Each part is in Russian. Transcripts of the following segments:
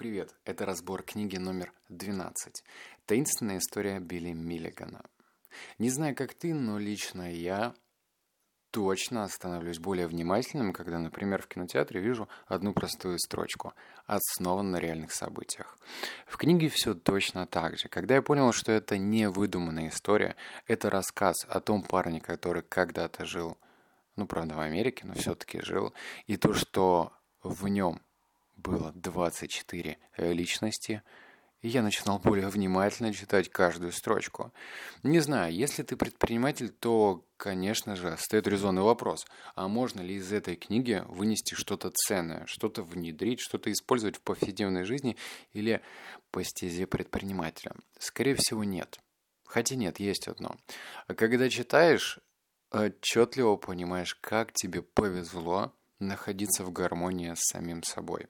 Привет, это разбор книги номер 12 «Таинственная история Билли Миллигана». Не знаю, как ты, но лично я точно становлюсь более внимательным, когда, например, в кинотеатре вижу одну простую строчку «Основан на реальных событиях». В книге все точно так же. Когда я понял, что это не выдуманная история, это рассказ о том парне, который когда-то жил, правда, в Америке, но все-таки жил, и то, что в нем было 24 личности, и я начинал более внимательно читать каждую строчку. Не знаю, если ты предприниматель, то, конечно же, стоит резонный вопрос, а можно ли из этой книги вынести что-то ценное, что-то внедрить, что-то использовать в повседневной жизни или по стезе предпринимателя? Скорее всего, нет. Хотя нет, есть одно. Когда читаешь, отчетливо понимаешь, как тебе повезло находиться в гармонии с самим собой.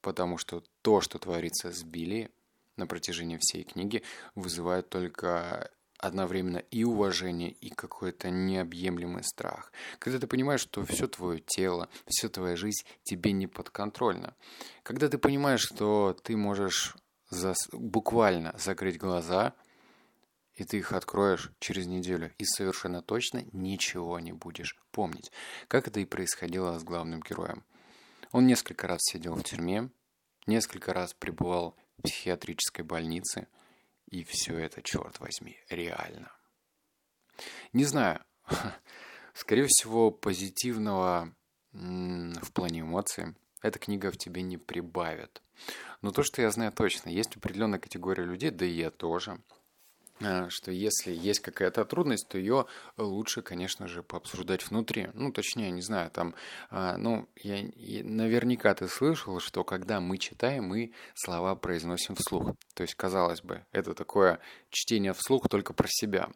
Потому что то, что творится с Билли на протяжении всей книги, вызывает только одновременно и уважение, и какой-то необъемлемый страх. Когда ты понимаешь, что все твое тело, все твоя жизнь тебе не подконтрольна. Когда ты понимаешь, что ты можешь буквально закрыть глаза, и ты их откроешь через неделю, и совершенно точно ничего не будешь помнить. Как это и происходило с главным героем. Он несколько раз сидел в тюрьме, несколько раз пребывал в психиатрической больнице, и все это, черт возьми, реально. Не знаю, скорее всего, позитивного в плане эмоций эта книга в тебе не прибавит. Но то, что я знаю точно, есть определенная категория людей, да и я тоже, что если есть какая-то трудность, то ее лучше, конечно же, пообсуждать внутри. Точнее, не знаю, там, наверняка ты слышал, что когда мы читаем, мы слова произносим вслух. То есть, казалось бы, это такое чтение вслух только про себя.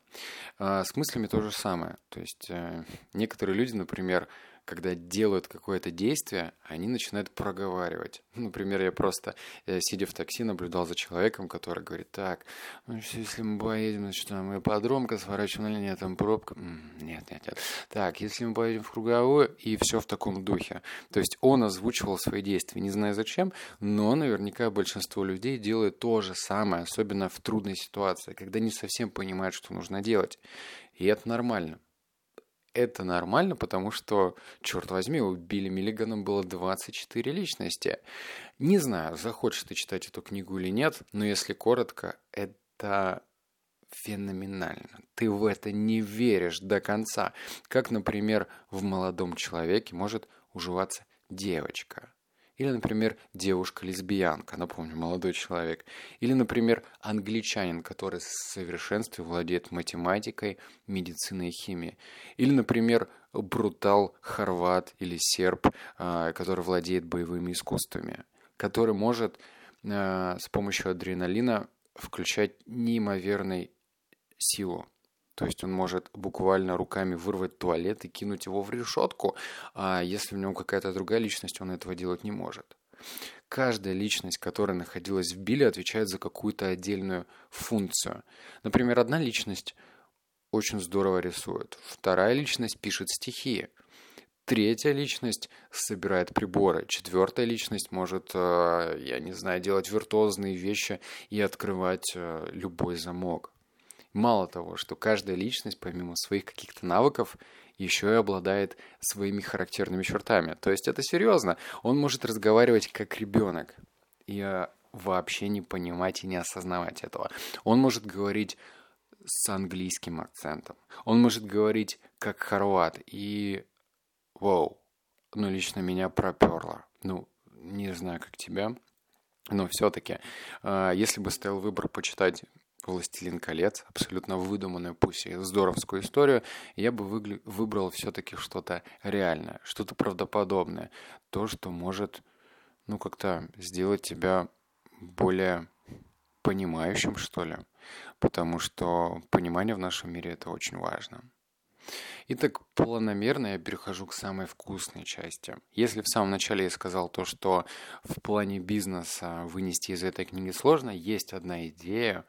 С мыслями то же самое. То есть, некоторые люди, например, когда делают какое-то действие, они начинают проговаривать. Например, я просто, сидя в такси, наблюдал за человеком, который говорит: так, если мы поедем, значит, там подромка, сворачиваем на линию, там пробка. Нет. Так, если мы поедем в круговую, и все в таком духе. То есть он озвучивал свои действия, не знаю зачем, но наверняка большинство людей делает то же самое, особенно в трудной ситуации, когда не совсем понимают, что нужно делать. И это нормально. Это нормально, потому что, черт возьми, у Билли Миллигана было 24 личности. Не знаю, захочешь ты читать эту книгу или нет, но если коротко, это феноменально. Ты в это не веришь до конца. Как, например, в молодом человеке может уживаться девочка. Или, например, девушка-лесбиянка, напомню, молодой человек. Или, например, англичанин, который в совершенстве владеет математикой, медициной и химией. Или, например, брутал, хорват или серб, который владеет боевыми искусствами. Который может с помощью адреналина включать неимоверную силу. То есть он может буквально руками вырвать туалет и кинуть его в решетку, а если у него какая-то другая личность, он этого делать не может. Каждая личность, которая находилась в Билли, отвечает за какую-то отдельную функцию. Например, одна личность очень здорово рисует, вторая личность пишет стихи, третья личность собирает приборы, четвертая личность может, делать виртуозные вещи и открывать любой замок. Мало того, что каждая личность, помимо своих каких-то навыков, еще и обладает своими характерными чертами. То есть это серьезно. Он может разговаривать как ребенок и вообще не понимать и не осознавать этого. Он может говорить с английским акцентом. Он может говорить как хорват. И вау, лично меня проперло. Не знаю, как тебя, но все-таки, если бы стоял выбор почитать «Властелин колец», абсолютно выдуманную, пусть и здоровскую историю, я бы выбрал все-таки что-то реальное, что-то правдоподобное. То, что может, как-то сделать тебя более понимающим, что ли. Потому что понимание в нашем мире – это очень важно. Итак, планомерно я перехожу к самой вкусной части. Если в самом начале я сказал то, что в плане бизнеса вынести из этой книги сложно, есть одна идея,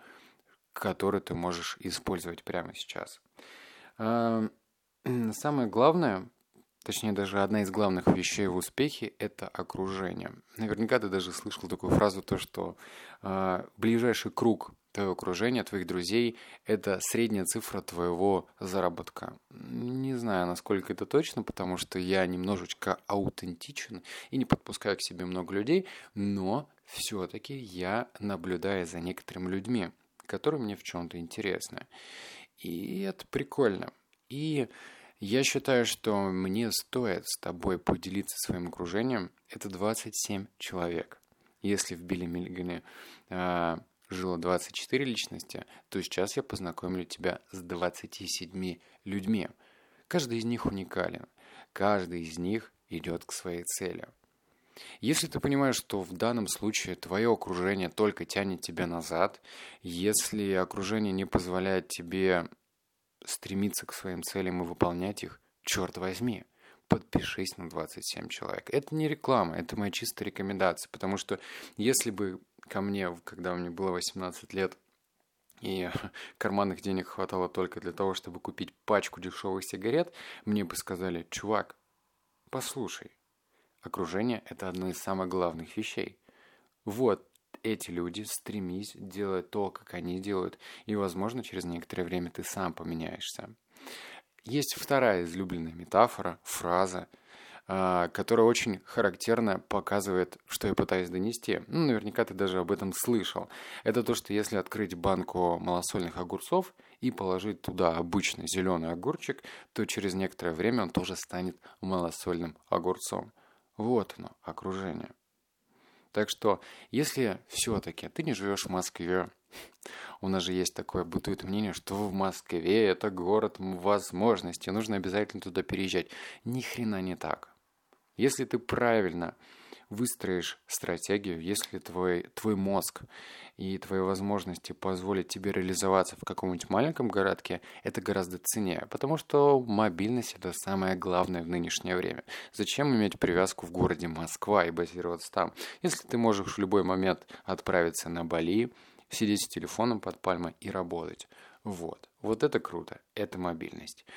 который ты можешь использовать прямо сейчас. Самое главное, Точнее, даже одна из главных вещей в успехе – это окружение. Наверняка ты даже слышал такую фразу, то, что ближайший круг твоего окружения, твоих друзей – это средняя цифра твоего заработка. Не знаю, насколько это точно, потому что я немножечко аутентичен и не подпускаю к себе много людей, но все-таки я наблюдаю за некоторыми людьми, которые мне в чем-то интересны. И это прикольно. И я считаю, что мне стоит с тобой поделиться своим окружением. Это 27 человек. Если в Билли Миллигане жило 24 личности, то сейчас я познакомлю тебя с 27 людьми. Каждый из них уникален. Каждый из них идет к своей цели. Если ты понимаешь, что в данном случае твое окружение только тянет тебя назад, если окружение не позволяет тебе стремиться к своим целям и выполнять их, черт возьми, подпишись на 27 человек. Это не реклама, это моя чистая рекомендация, потому что если бы ко мне, когда мне было 18 лет, и карманных денег хватало только для того, чтобы купить пачку дешевых сигарет, мне бы сказали: чувак, послушай, окружение – это одно из самых главных вещей. Вот эти люди, стремись делать то, как они делают, и, возможно, через некоторое время ты сам поменяешься. Есть вторая излюбленная метафора, фраза, которая очень характерно показывает, что я пытаюсь донести. Наверняка ты даже об этом слышал. Это то, что если открыть банку малосольных огурцов и положить туда обычный зеленый огурчик, то через некоторое время он тоже станет малосольным огурцом. Вот оно, окружение. Так что, если все-таки ты не живешь в Москве, у нас же есть такое, бытует мнение, что в Москве это город возможностей, нужно обязательно туда переезжать. Ни хрена не так. Если ты правильно выстроишь стратегию, если твой мозг и твои возможности позволят тебе реализоваться в каком-нибудь маленьком городке, это гораздо ценнее, потому что мобильность – это самое главное в нынешнее время. Зачем иметь привязку в городе Москва и базироваться там, если ты можешь в любой момент отправиться на Бали, сидеть с телефоном под пальмой и работать? Вот это круто, это мобильность.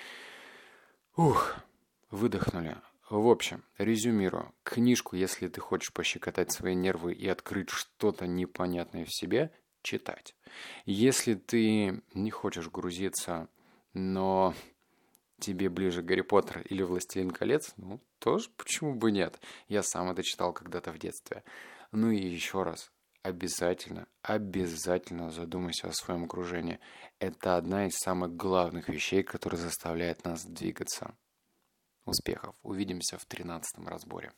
Выдохнули. В общем, резюмирую. Книжку, если ты хочешь пощекотать свои нервы и открыть что-то непонятное в себе, читать. Если ты не хочешь грузиться, но тебе ближе Гарри Поттер или Властелин колец, тоже почему бы нет. Я сам это читал когда-то в детстве. И еще раз. Обязательно задумайся о своем окружении. Это одна из самых главных вещей, которая заставляет нас двигаться. Успехов! Увидимся в 13-м разборе.